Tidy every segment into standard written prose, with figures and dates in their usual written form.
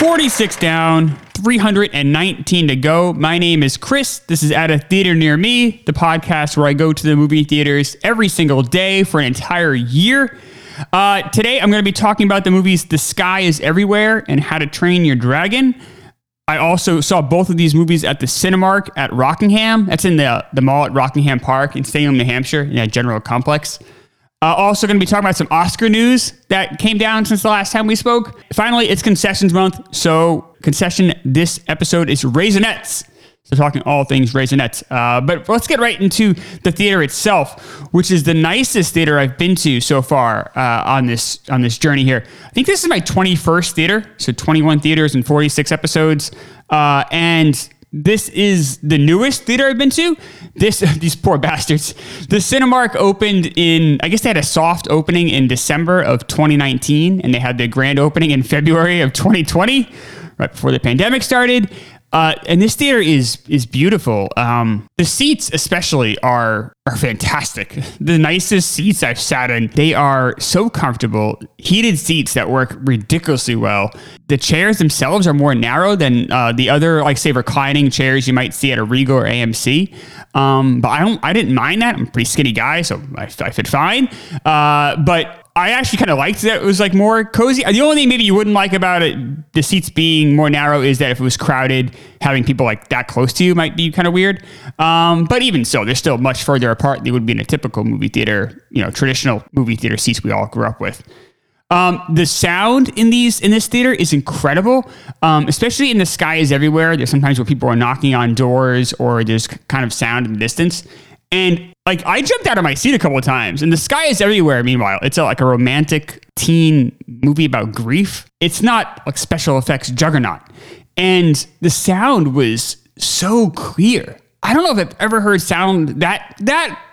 46 down, 319 to go. My name is Chris. This is At a Theater Near Me, the podcast where I go to the movie theaters every single day for an entire year. Today, I'm going to be talking about the movies The Sky Is Everywhere and How to Train Your Dragon. I also saw both of these movies at the Cinemark at Rockingham. That's in the mall at Rockingham Park in Salem, New Hampshire, in that general complex. Also going to be talking about some Oscar news that came down since the last time we spoke. Finally, it's concessions month. So concession this episode is Raisinets. So talking all things Raisinets. But let's get right into the theater itself, which is the nicest theater I've been to so far on this journey here. I think this is my 21st theater, so 21 theaters and 46 episodes. And this is the newest theater I've been to. These poor bastards. The Cinemark opened in, I guess they had a soft opening in December of 2019, and they had the grand opening in February of 2020, right before the pandemic started. And this theater is beautiful. The seats especially are fantastic. The nicest seats I've sat in. They are so comfortable. Heated seats that work ridiculously well. The chairs themselves are more narrow than the other, like, say, reclining chairs you might see at a Regal or AMC. But I didn't mind that. I'm a pretty skinny guy, so I fit fine. But I actually kind of liked that it was like more cozy. The only thing maybe you wouldn't like about it, the seats being more narrow, is that if it was crowded, having people like that close to you might be kind of weird. But even so, they're still much further apart than they would be in a typical movie theater, you know, traditional movie theater seats we all grew up with. The sound in this theater is incredible, especially in The Sky Is Everywhere. There's sometimes where people are knocking on doors or there's kind of sound in the distance. And like, I jumped out of my seat a couple of times, and The Sky Is Everywhere, meanwhile, it's like a romantic teen movie about grief. It's not like special effects juggernaut. And the sound was so clear. I don't know if I've ever heard sound that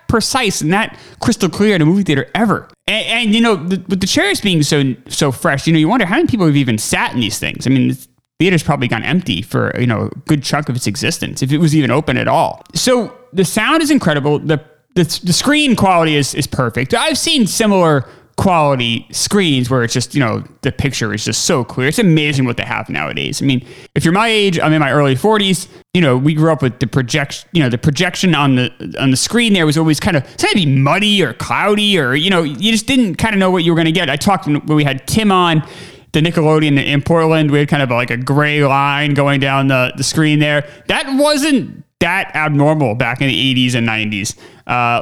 precise and that crystal clear in a movie theater ever. And you know, with the chairs being so fresh, you know, you wonder how many people have even sat in these things. I mean, the theater's probably gone empty for, you know, a good chunk of its existence, if it was even open at all. So the sound is incredible. The screen quality is perfect. I've seen similar quality screens where it's just, you know, the picture is just so clear. It's amazing what they have nowadays. I mean, if you're my age, I'm in my early 40s, you know, we grew up with the projection on the screen. There was always kind of, it's maybe muddy or cloudy, or, you know, you just didn't kind of know what you were going to get. I talked when we had Tim on the Nickelodeon in Portland, we had kind of like a gray line going down the screen there. That wasn't that abnormal back in the 80s and 90s.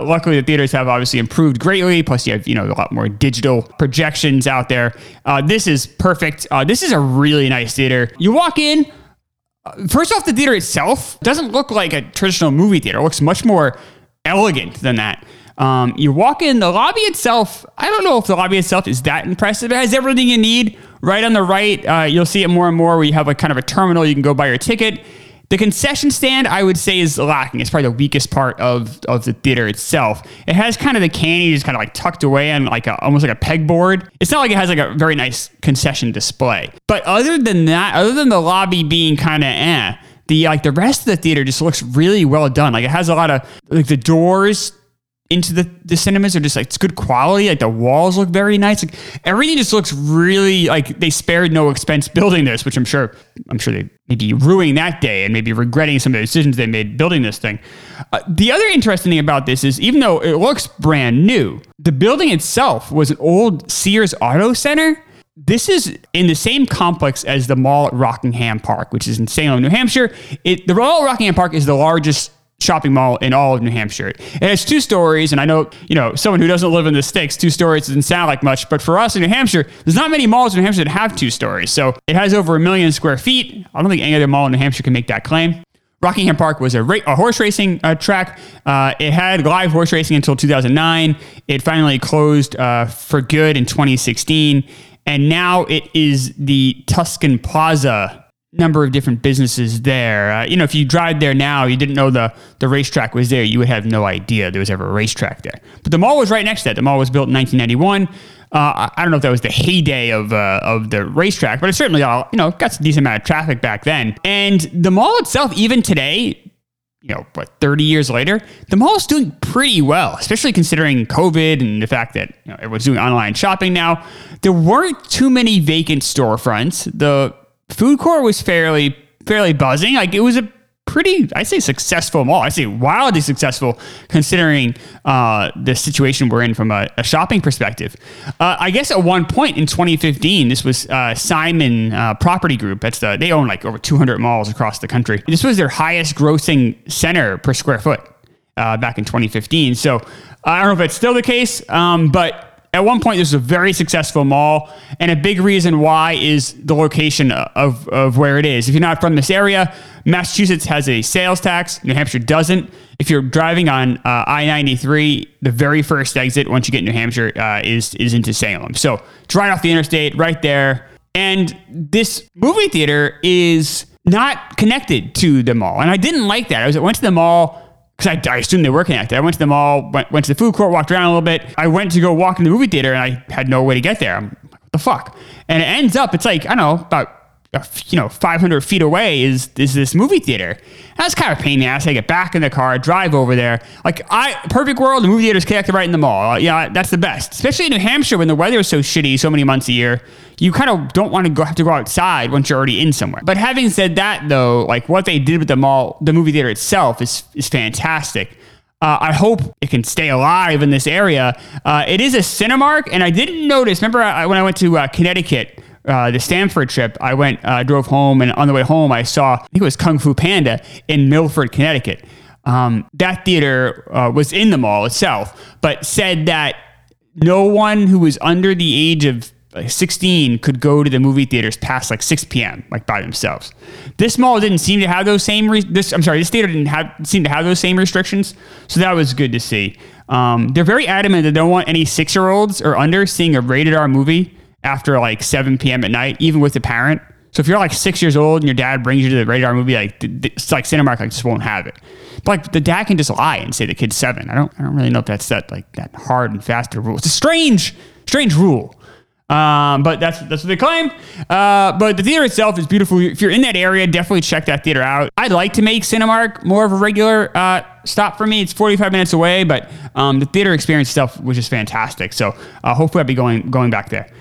Luckily, the theaters have obviously improved greatly. Plus, you have, you know, a lot more digital projections out there. This is perfect. This is a really nice theater. You walk in. First off, the theater itself doesn't look like a traditional movie theater. It looks much more elegant than that. You walk in, the lobby itself, I don't know if the lobby itself is that impressive. It has everything you need. Right on the right, you'll see it more and more where you have a kind of a terminal. You can go buy your ticket. The concession stand, I would say, is lacking. It's probably the weakest part of the theater itself. It has kind of the candy just kind of like tucked away on like almost like a pegboard. It's not like it has like a very nice concession display. But other than that, other than the lobby being kind of the rest of the theater just looks really well done. Like, it has a lot of, like, the doors into the cinemas are just like, it's good quality. Like, the walls look very nice. Like, everything just looks really like they spared no expense building this, which I'm sure they may be ruining that day and maybe regretting some of the decisions they made building this thing. The other interesting thing about this is, even though it looks brand new, the building itself was an old Sears Auto Center. This is in the same complex as the mall at Rockingham Park, which is in Salem, New Hampshire. The mall at Rockingham Park is the largest shopping mall in all of New Hampshire. It has 2 stories, and I know, you know, someone who doesn't live in the sticks, 2 stories doesn't sound like much, but for us in New Hampshire, there's not many malls in New Hampshire that have 2 stories, so it has over 1 million square feet. I don't think any other mall in New Hampshire can make that claim. Rockingham Park was a horse racing track. It had live horse racing until 2009. It finally closed for good in 2016, and now it is the Tuscan Plaza. Number of different businesses there. You know, if you drive there now, you didn't know the racetrack was there, you would have no idea there was ever a racetrack there. But the mall was right next to that. The mall was built in 1991. I don't know if that was the heyday of the racetrack, but it certainly, you know, got a decent amount of traffic back then. And the mall itself, even today, you know, what, 30 years later, the mall is doing pretty well, especially considering COVID and the fact that, you know, everyone's doing online shopping now. There weren't too many vacant storefronts. The food court was fairly buzzing. Like, it was a pretty, I say successful mall. I say wildly successful considering the situation we're in from a shopping perspective. I guess at one point in 2015, this was Simon Property Group. They own like over 200 malls across the country. This was their highest grossing center per square foot back in 2015. So I don't know if it's still the case, but at one point, this was a very successful mall, and a big reason why is the location of where it is. If you're not from this area, Massachusetts has a sales tax. New Hampshire doesn't. If you're driving on I-93, the very first exit once you get in New Hampshire is into Salem. So it's right off the interstate, right there. And this movie theater is not connected to the mall, and I didn't like that. I went to the mall, because I assumed they were connected. I went to the mall, went to the food court, walked around a little bit. I went to go walk in the movie theater, and I had no way to get there. I'm like, what the fuck? And it ends up, it's like, I don't know, about 500 feet away is this movie theater. That's kind of a pain in the ass. I get back in the car, drive over there. Like, perfect world, the movie theater's connected right in the mall. Yeah, that's the best. Especially in New Hampshire when the weather is so shitty so many months a year. You kind of don't want to have to go outside once you're already in somewhere. But having said that, though, like what they did with the mall, the movie theater itself is fantastic. I hope it can stay alive in this area. It is a Cinemark, and I didn't notice. Remember when I went to Connecticut, the Stamford trip, I drove home, and on the way home, I saw, I think it was Kung Fu Panda in Milford, Connecticut. That theater was in the mall itself, but said that no one who was under the age of 16 could go to the movie theaters past like 6 p.m. like by themselves. This mall didn't seem to have those same. This theater didn't seem to have those same restrictions, so that was good to see. They're very adamant that they don't want any 6-year-olds or under seeing a rated R movie after like 7 p.m. at night, even with a parent. So if you're like 6 years old and your dad brings you to the rated R movie, like it's like Cinemark, like just won't have it. But like the dad can just lie and say the kid's 7. I don't really know if that's that hard and fast a rule. It's a strange rule. But that's what they claim. But the theater itself is beautiful. If you're in that area, definitely check that theater out. I'd like to make Cinemark more of a regular stop for me. It's 45 minutes away, but the theater experience itself was just fantastic. So hopefully I'll be going back there.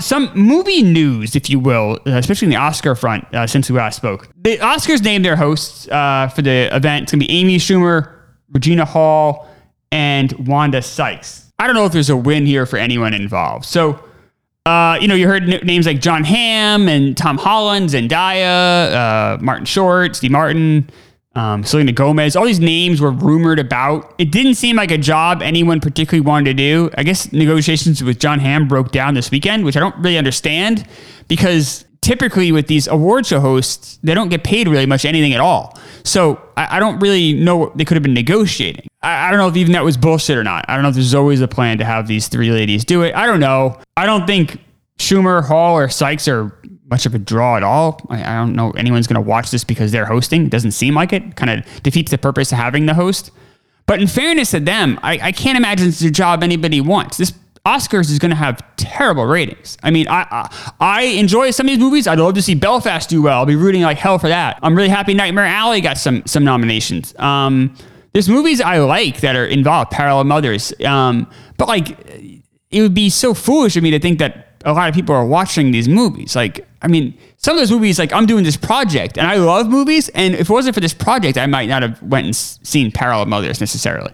Some movie news, if you will, especially in the Oscar front since we last spoke. The Oscars named their hosts for the event. It's going to be Amy Schumer, Regina Hall, and Wanda Sykes. I don't know if there's a win here for anyone involved. So, you heard names like John Hamm and Tom Holland, Zendaya, Martin Short, Steve Martin, Selena Gomez. All these names were rumored about. It didn't seem like a job anyone particularly wanted to do. I guess negotiations with John Hamm broke down this weekend, which I don't really understand because typically with these award show hosts, they don't get paid really much anything at all. So I don't really know what they could have been negotiating. I don't know if even that was bullshit or not. I don't know if there's always a plan to have these three ladies do it. I don't know. I don't think Schumer, Hall, or Sykes are much of a draw at all. I don't know anyone's going to watch this because they're hosting. It doesn't seem like it. Kind of defeats the purpose of having the host. But in fairness to them, I can't imagine it's a job anybody wants. This Oscars is going to have terrible ratings. I mean, I enjoy some of these movies. I'd love to see Belfast do well. I'll be rooting like hell for that. I'm really happy Nightmare Alley got some nominations. There's movies I like that are involved, Parallel Mothers. But like, it would be so foolish of me to think that a lot of people are watching these movies. Like, I mean, some of those movies, like I'm doing this project and I love movies. And if it wasn't for this project, I might not have went and seen Parallel Mothers necessarily.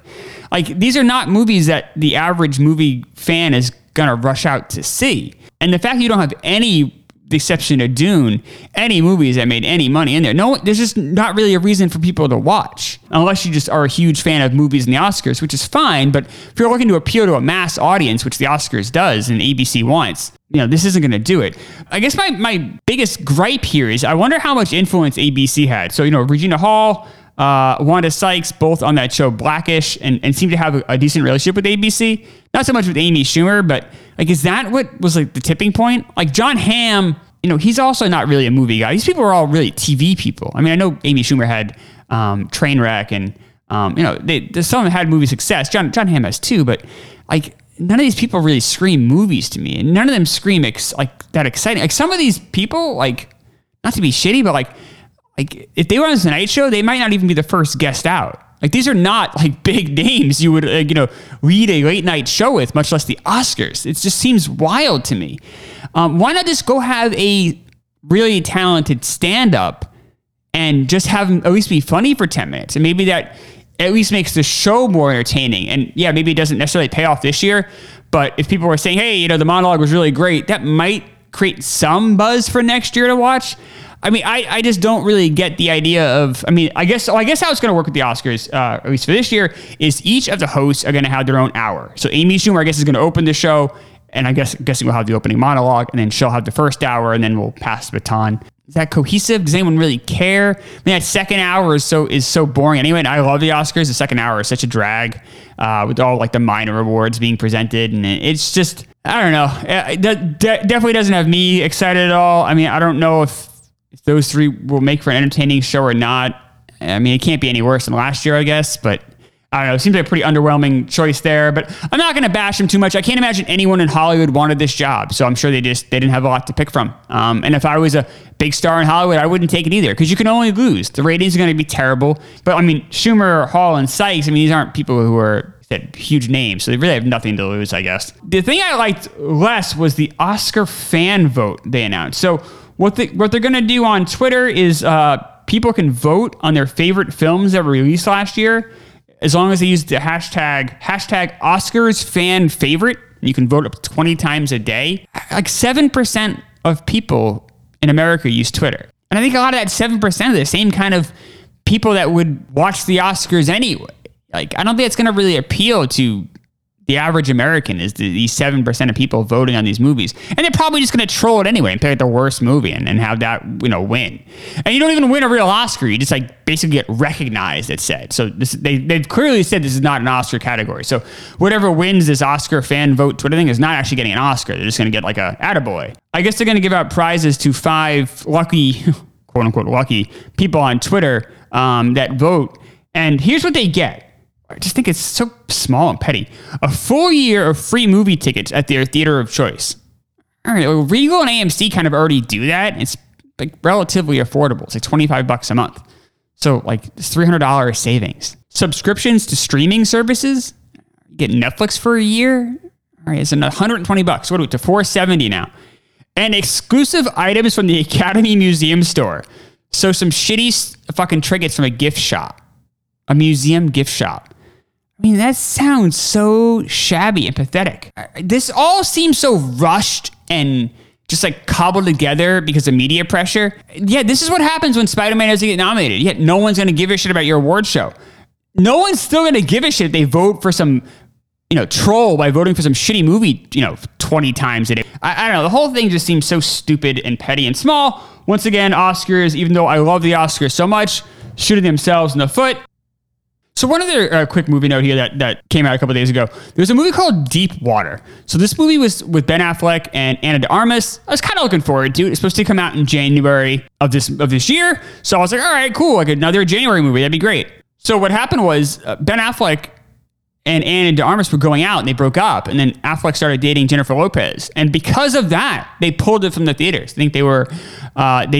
Like these are not movies that the average movie fan is going to rush out to see. And the fact that you don't have any, the exception of Dune, any movies that made any money in there, no, there's just not really a reason for people to watch unless you just are a huge fan of movies in the Oscars, which is fine. But if you're looking to appeal to a mass audience, which the Oscars does and ABC wants, this isn't going to do it. I guess my biggest gripe here is I wonder how much influence ABC had. So, Regina Hall, Wanda Sykes, both on that show Blackish, and seem to have a decent relationship with ABC. Not so much with Amy Schumer, but like, is that what was like the tipping point? Like John Hamm, he's also not really a movie guy. These people are all really TV people. I mean, I know Amy Schumer had Trainwreck and, some had movie success. John Hamm has too, but like none of these people really scream movies to me, and none of them scream like that exciting. Like some of these people, like not to be shitty, but like if they were on The Tonight Show, they might not even be the first guest out. Like these are not like big names you would lead a late night show with, much less the Oscars. It just seems wild to me. Why not just go have a really talented stand-up and just have them at least be funny for 10 minutes. And maybe that at least makes the show more entertaining. And yeah, maybe it doesn't necessarily pay off this year, but if people were saying, hey, you know, the monologue was really great, that might create some buzz for next year to watch. I mean, I just don't really get the idea of, I mean, I guess how it's going to work with the Oscars, at least for this year, is each of the hosts are going to have their own hour. So Amy Schumer, I guess, is going to open the show, and I'm guessing we'll have the opening monologue, and then she'll have the first hour, and then we'll pass the baton. Is that cohesive? Does anyone really care? I mean, that second hour is so boring. Anyway, and I love the Oscars. The second hour is such a drag, with all like the minor awards being presented, and it's just, I don't know. It definitely doesn't have me excited at all. I mean, I don't know if those three will make for an entertaining show or not. I mean, it can't be any worse than last year, I guess, but I don't know. It seems like a pretty underwhelming choice there, but I'm not going to bash them too much. I can't imagine anyone in Hollywood wanted this job, so I'm sure they didn't have a lot to pick from. And if I was a big star in Hollywood, I wouldn't take it either, because you can only lose. The ratings are going to be terrible. But I mean, Schumer, Hall, and Sykes, I mean, these aren't people who are huge names, so they really have nothing to lose, I guess. The thing I liked less was the Oscar fan vote they announced. So what they're going to do on Twitter is people can vote on their favorite films that were released last year, as long as they use the hashtag OscarsFanFavorite. You can vote up to 20 times a day. Like 7% of people in America use Twitter. And I think a lot of that 7% are the same kind of people that would watch the Oscars anyway. Like, I don't think it's going to really appeal to the average American, is these 7% of people voting on these movies. And they're probably just going to troll it anyway and pick the worst movie and have that, you know, win. And you don't even win a real Oscar. You just like basically get recognized, it said. So they've clearly said this is not an Oscar category. So whatever wins this Oscar fan vote Twitter thing is not actually getting an Oscar. They're just going to get like a attaboy. I guess they're going to give out prizes to 5 lucky, quote unquote lucky, people on Twitter that vote. And here's what they get. I just think it's so small and petty. A full year of free movie tickets at their theater of choice. All right, well, Regal and AMC kind of already do that. It's like relatively affordable. It's like $25 a month. So like it's $300 savings. Subscriptions to streaming services. You get Netflix for a year. All right, it's another $120. What are we to $470 now? And exclusive items from the Academy Museum store. So some shitty fucking trinkets from a gift shop, a museum gift shop. I mean, that sounds so shabby and pathetic. This all seems so rushed and just like cobbled together because of media pressure. Yeah, this is what happens when Spider-Man doesn't get nominated, yet no one's gonna give a shit about your award show. No one's still gonna give a shit if they vote for some, you know, troll by voting for some shitty movie, you know, 20 times a day. I don't know, the whole thing just seems so stupid and petty and small. Once again, Oscars, even though I love the Oscars so much, shooting themselves in the foot. So one other quick movie note here that came out a couple of days ago. There's a movie called Deep Water. So this movie was with Ben Affleck and Ana de Armas. I was kind of looking forward to it. It's supposed to come out in January of this year. So I was like, all right, cool. Like another January movie. That'd be great. So what happened was Ben Affleck and Ana de Armas were going out and they broke up. And then Affleck started dating Jennifer Lopez. And because of that, they pulled it from the theaters. I think they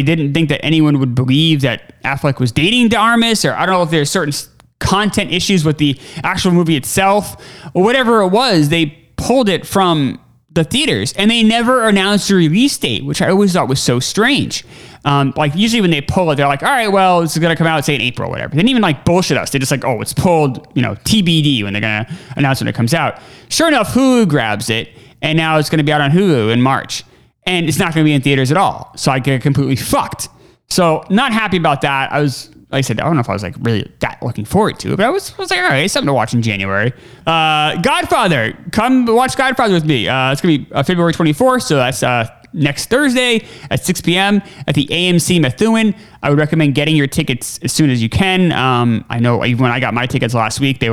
didn't think that anyone would believe that Affleck was dating de Armas, or I don't know if there's certain content issues with the actual movie itself, or whatever it was. They pulled it from the theaters, and they never announced a release date, which I always thought was so strange. Like usually when they pull it, they're like, all right, well, this is going to come out, say in April or whatever. They didn't even like bullshit us. They just like, oh, it's pulled, you know, TBD, when they're going to announce when it comes out. Sure enough, Hulu grabs it, and now it's going to be out on Hulu in March, and it's not going to be in theaters at all. So I get completely fucked. So not happy about that. I was, like I said, I don't know if I was like really that looking forward to it, but I was like, all right, something to watch in January. Godfather, come watch Godfather with me. It's gonna be February 24th, so that's next Thursday at 6 p.m. at the AMC Methuen. I would recommend getting your tickets as soon as you can. I know even when I got my tickets last week, it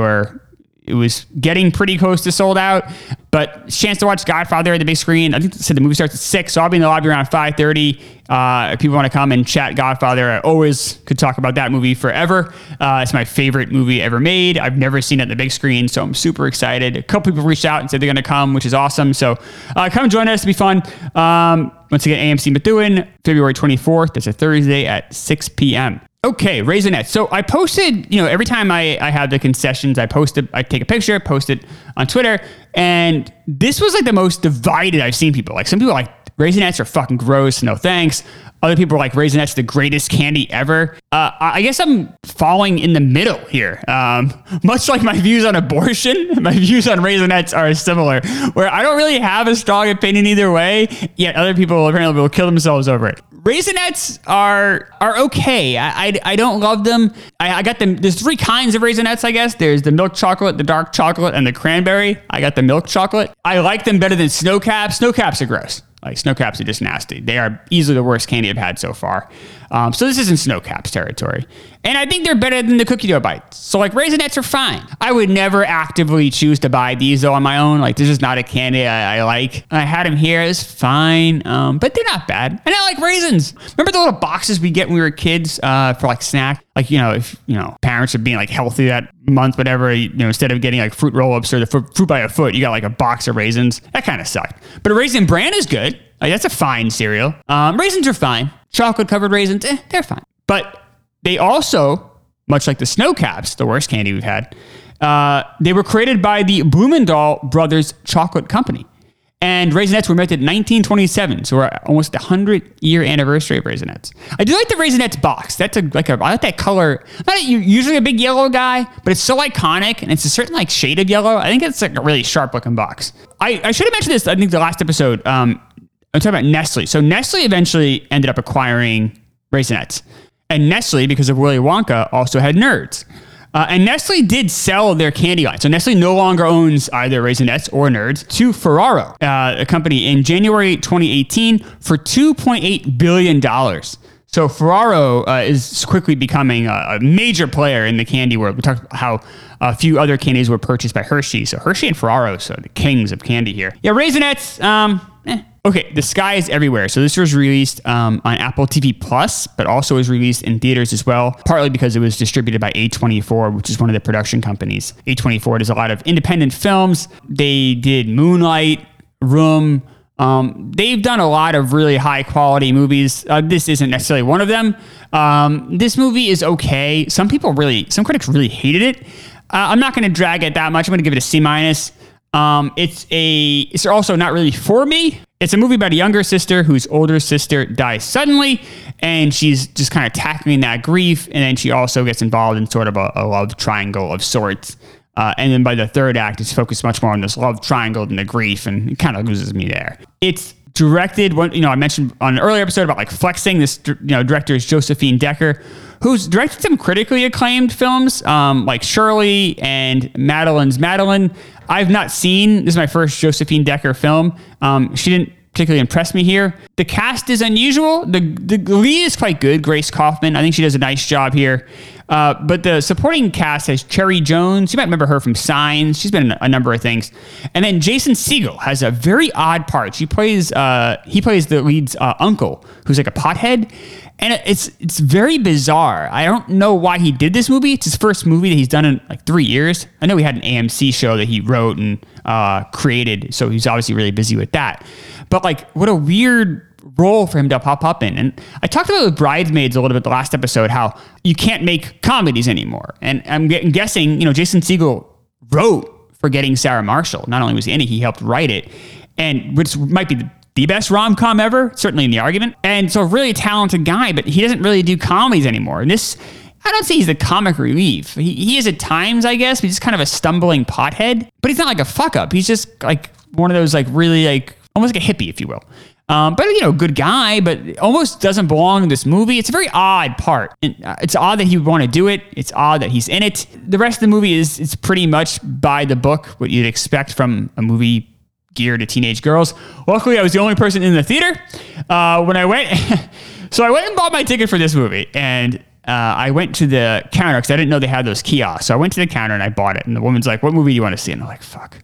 was getting pretty close to sold out, but chance to watch Godfather at the big screen. I think they said the movie starts at 6, so I'll be in the lobby around 5:30. If people want to come and chat Godfather, I always could talk about that movie forever. It's my favorite movie ever made. I've never seen it on the big screen, so I'm super excited. A couple people reached out and said they're going to come, which is awesome. So come join us. It'll be fun. Once again, AMC Methuen, February 24th. That's a Thursday at 6 p.m. Okay, Raisinets. So I posted, you know, every time I have the concessions, I take a picture, post it on Twitter. And this was like the most divided I've seen people. Like some people are like, Raisinets are fucking gross. No thanks. Other people are like, Raisinets, the greatest candy ever. I guess I'm falling in the middle here. Much like my views on abortion, my views on Raisinets are similar, where I don't really have a strong opinion either way, yet other people apparently will kill themselves over it. Raisinets are okay. I don't love them. I got them. There's three kinds of Raisinets, I guess. There's the milk chocolate, the dark chocolate, and the cranberry. I got the milk chocolate. I like them better than Snow Caps. Snow Caps are gross. Like, Snow Caps are just nasty. They are easily the worst candy I've had so far. So this isn't Snow Caps territory. And I think they're better than the cookie dough bites. So, like, Raisinets are fine. I would never actively choose to buy these, though, on my own. Like, this is not a candy I like. I had them here. It's fine. But they're not bad. And I like raisins. Remember the little boxes we get when we were kids for, like, snack? Like, you know, if, you know, parents are being, like, healthy that month, whatever, you know, instead of getting, like, fruit roll-ups or the fruit by a foot, you got, like, a box of raisins. That kind of sucked. But a Raisin Bran is good. Like, that's a fine cereal. Raisins are fine. Chocolate-covered raisins, they're fine. But they also, much like the Snow Caps, the worst candy we've had, they were created by the Blumenthal Brothers Chocolate Company. And Raisinets were invented in 1927, so we're almost the 100-year anniversary of Raisinets. I do like the Raisinets box. That's I like that color. I'm not usually a big yellow guy, but it's so iconic, and it's a certain like shade of yellow. I think it's like a really sharp-looking box. I should have mentioned this, I think, the last episode. I'm talking about Nestle. So Nestle eventually ended up acquiring Raisinets. And Nestle, because of Willy Wonka, also had Nerds. And Nestle did sell their candy line. So Nestle no longer owns either Raisinets or Nerds to Ferraro, a company, in January 2018 for $2.8 billion. So Ferraro is quickly becoming a major player in the candy world. We talked about how a few other candies were purchased by Hershey. So Hershey and Ferraro, so the kings of candy here. Yeah, Raisinets, Okay, The Sky Is Everywhere. So this was released on Apple TV Plus, but also was released in theaters as well, partly because it was distributed by A24, which is one of the production companies. A24 does a lot of independent films. They did Moonlight, Room. They've done a lot of really high quality movies. This isn't necessarily one of them. This movie is okay. Some critics really hated it. I'm not going to drag it that much. I'm going to give it a C-. It's also not really for me. It's a movie about a younger sister whose older sister dies suddenly, and she's just kind of tackling that grief, and then she also gets involved in sort of a love triangle of sorts. And then by the third act, it's focused much more on this love triangle than the grief, and it kind of loses me there. It's directed, I mentioned on an earlier episode about like flexing. This director is Josephine Decker, who's directed some critically acclaimed films like Shirley and Madeline's Madeline. I've not seen, this is my first Josephine Decker film. She didn't particularly impress me here. The cast is unusual. The lead is quite good, Grace Kaufman. I think she does a nice job here. But the supporting cast has Cherry Jones. You might remember her from Signs. She's been in a number of things. And then Jason Segel has a very odd part. He plays the lead's uncle, who's like a pothead. And it's very bizarre. I don't know why he did this movie. It's his first movie that he's done in like 3 years. I know he had an AMC show that he wrote and created, so he's obviously really busy with that. But like, what a weird role for him to pop up in. And I talked about it with Bridesmaids a little bit the last episode, how you can't make comedies anymore. And I'm guessing, Jason Segel wrote Forgetting Sarah Marshall. Not only was he in it, he helped write it. And which might be the best rom-com ever, certainly in the argument. And so really talented guy, but he doesn't really do comedies anymore. And this, I don't say he's the comic relief. He is at times, I guess, but he's kind of a stumbling pothead. But he's not like a fuck-up. He's just like one of those like really like, almost like a hippie, if you will. But good guy, but almost doesn't belong in this movie. It's a very odd part. And it's odd that he would want to do it. It's odd that he's in it. The rest of the movie it's pretty much by the book, what you'd expect from a movie geared to teenage girls. Luckily, I was the only person in the theater when I went. So I went and bought my ticket for this movie. And I went to the counter because I didn't know they had those kiosks. So I went to the counter and I bought it. And the woman's like, what movie do you want to see? And I'm like, fuck.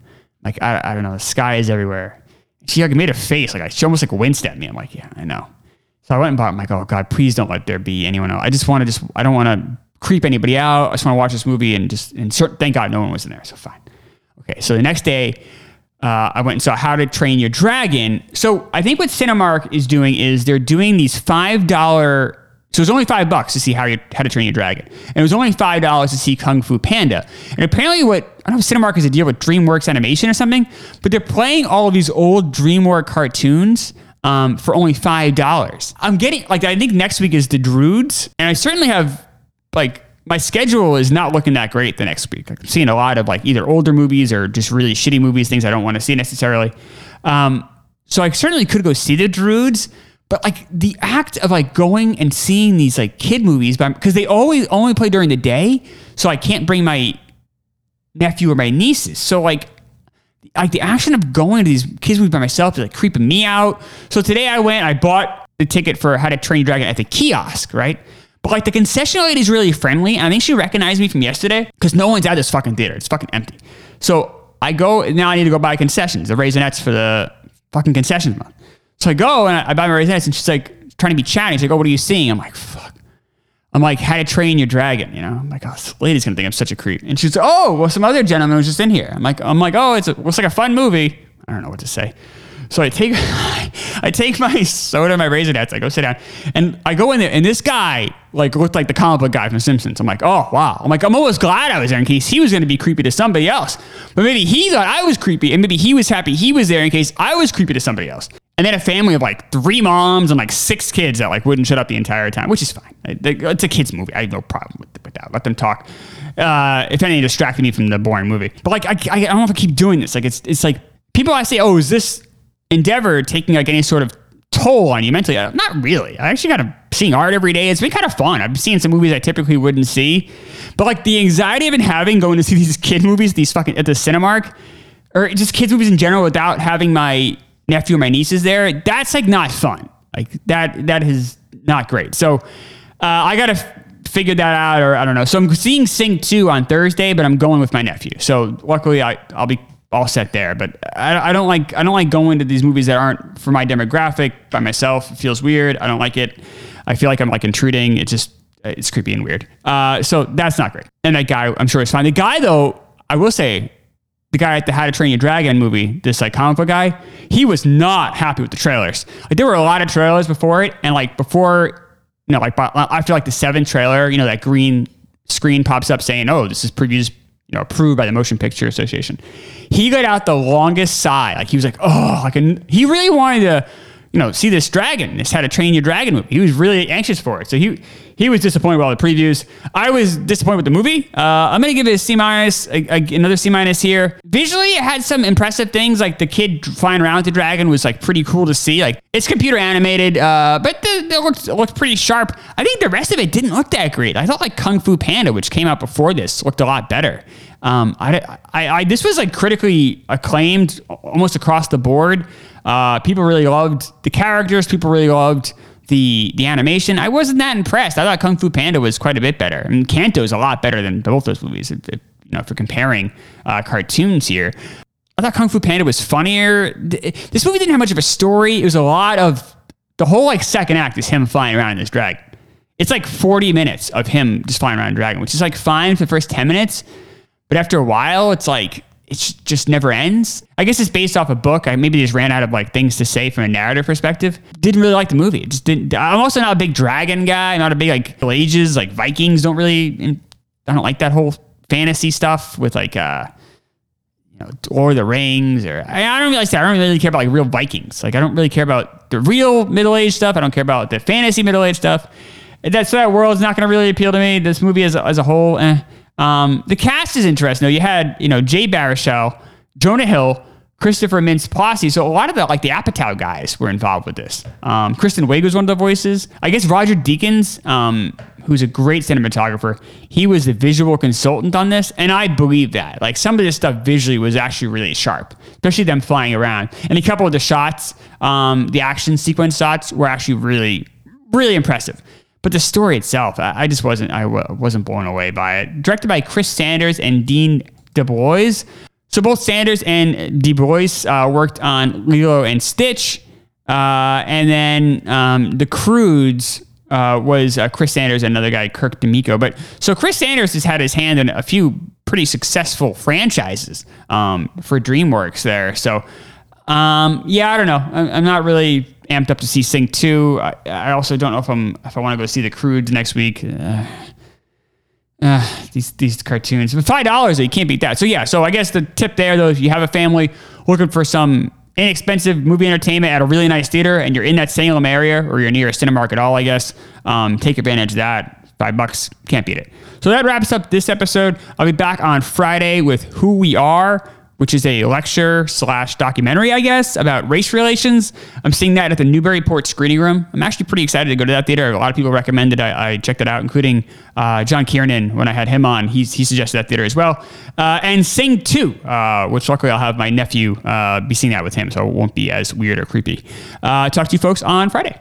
Like, I don't know. The Sky Is Everywhere. She like made a face, she almost like winced at me. I'm like, yeah, I know. So I went and bought it. I'm like, oh God, please don't let there be anyone else. I don't want to creep anybody out. I just want to watch this movie thank God no one was in there. So fine. Okay. So the next day I went and saw How to Train Your Dragon. So I think what Cinemark is doing is they're doing these $5, so it was only $5 to see How to Train Your Dragon. And it was only $5 to see Kung Fu Panda. And apparently I don't know if Cinemark has a deal with DreamWorks Animation or something, but they're playing all of these old DreamWorks cartoons for only $5. I'm getting, like, I think next week is The Croods, and I certainly have, like, my schedule is not looking that great the next week. Like, I'm seeing a lot of, like, either older movies or just really shitty movies, things I don't want to see necessarily. So I certainly could go see The Croods, but, like, the act of, like, going and seeing these, like, kid movies, because they always only play during the day, so I can't bring my nephew or my nieces. So, like the action of going to these kids' movies by myself is, like, creeping me out. So today I went, I bought the ticket for How to Train Your Dragon at the kiosk, right? But, like, the concession lady is really friendly. I think she recognized me from yesterday because no one's at this fucking theater. It's fucking empty. So I go, now I need to go buy concessions, the Raisinets for the fucking concessions month. So I go and I buy my Raisinets, and she's like trying to be chatty. She's like, "Oh, what are you seeing?" I'm like, "Fuck." I'm like, "How to Train Your Dragon," you know? I'm like, "Oh, this lady's gonna think I'm such a creep." And she's like, "Oh, well, some other gentleman was just in here." I'm like, "Oh, it's like a fun movie." I don't know what to say. So I take my soda, my Raisinets, I go sit down, and I go in there, and this guy, like, looked like the comic book guy from The Simpsons. I'm like, "Oh, wow." I'm like, I'm almost glad I was there in case he was going to be creepy to somebody else. But maybe he thought I was creepy, and maybe he was happy he was there in case I was creepy to somebody else. And then a family of, like, 3 moms and, like, 6 kids that, like, wouldn't shut up the entire time, which is fine. It's a kid's movie. I have no problem with that. Let them talk. If anything, distracted me from the boring movie. But, like, I don't know if I keep doing this. Like, it's like, people I say, "Oh, is this endeavor taking, like, any sort of toll on you mentally?" Not really. I actually kind of seeing art every day. It's been kind of fun. I've seen some movies I typically wouldn't see, but, like, the anxiety I've been having going to see these kid movies, these fucking at the Cinemark, or just kids movies in general, without having my nephew or my nieces there, that's, like, not fun. Like, that is not great. So I gotta figure that out, or I don't know. So I'm seeing Sing 2 on Thursday, but I'm going with my nephew. So luckily I'll be all set there, but I don't like going to these movies that aren't for my demographic by myself. It feels weird. I don't like it. I feel like I'm, like, intruding. It's creepy and weird. So that's not great. And that guy, I'm sure, is fine. The guy, though, I will say, the guy at the How to Train Your Dragon movie, this, like, comic book guy, he was not happy with the trailers. Like, there were a lot of trailers before it, and, like, before, you know, like, after, like, the 7th trailer, you know, that green screen pops up saying, "Oh, this is previews, you know, approved by the Motion Picture Association." He got out the longest sigh. Like, he was like, "Oh," like, he really wanted to, you know, see this dragon, this How to Train Your Dragon movie. He was really anxious for it. So he was disappointed with all the previews. I was disappointed with the movie. I'm going to give it a C-, another C- here. Visually, it had some impressive things. Like, the kid flying around with the dragon was, like, pretty cool to see. Like, it's computer animated, but it looked pretty sharp. I think the rest of it didn't look that great. I thought, like, Kung Fu Panda, which came out before this, looked a lot better. This was, like, critically acclaimed almost across the board. People really loved the characters. People really loved the animation. I wasn't that impressed. I thought Kung Fu Panda was quite a bit better. I mean, Kanto is a lot better than both those movies. If you know, if we're comparing cartoons here, I thought Kung Fu Panda was funnier. This movie didn't have much of a story. It was a lot of the whole, like, second act is him flying around in this dragon. It's like 40 minutes of him just flying around in a dragon, which is, like, fine for the first 10 minutes, but after a while, it's like, it just never ends. I guess it's based off a book. I maybe just ran out of, like, things to say from a narrative perspective. Didn't really like the movie. It just didn't. I'm also not a big dragon guy. I'm not a big, like, Middle Ages, like, Vikings. I don't like that whole fantasy stuff with, like, you know, Lord of the Rings, or I don't really care about, like, real Vikings. Like, I don't really care about the real Middle Age stuff. I don't care about the fantasy Middle Age stuff. That world's not going to really appeal to me. This movie as a whole, eh. The cast is interesting, though. You had, you know, Jay Baruchel, Jonah Hill, Christopher Mintz-Plasse. So a lot of the Apatow guys were involved with this. Kristen Wiig was one of the voices. I guess Roger Deakins, who's a great cinematographer, he was the visual consultant on this. And I believe that. Like, some of this stuff visually was actually really sharp, especially them flying around. And a couple of the shots, the action sequence shots, were actually really, really impressive. But the story itself, I wasn't blown away by it. Directed by Chris Sanders and Dean DeBlois. So both Sanders and DeBlois worked on Lilo and Stitch. And then The Croods was Chris Sanders and another guy, Kirk D'Amico. But so Chris Sanders has had his hand in a few pretty successful franchises for DreamWorks there. So I don't know. I'm not really amped up to see Sing 2. I also don't know if I want to go see The Croods next week. These cartoons, $5, you can't beat that. So I guess the tip there, though, if you have a family looking for some inexpensive movie entertainment at a really nice theater, and you're in that Salem area, or you're near a Cinemark at all, I guess, take advantage of that. $5, can't beat it. So that wraps up this episode. I'll be back on Friday with Who We Are, which is a lecture / documentary, I guess, about race relations. I'm seeing that at the Newburyport Screening Room. I'm actually pretty excited to go to that theater. A lot of people recommended I check that out, including John Kiernan. When I had him on, he suggested that theater as well. And Sing 2, which luckily I'll have my nephew be seeing that with him, so it won't be as weird or creepy. Talk to you folks on Friday.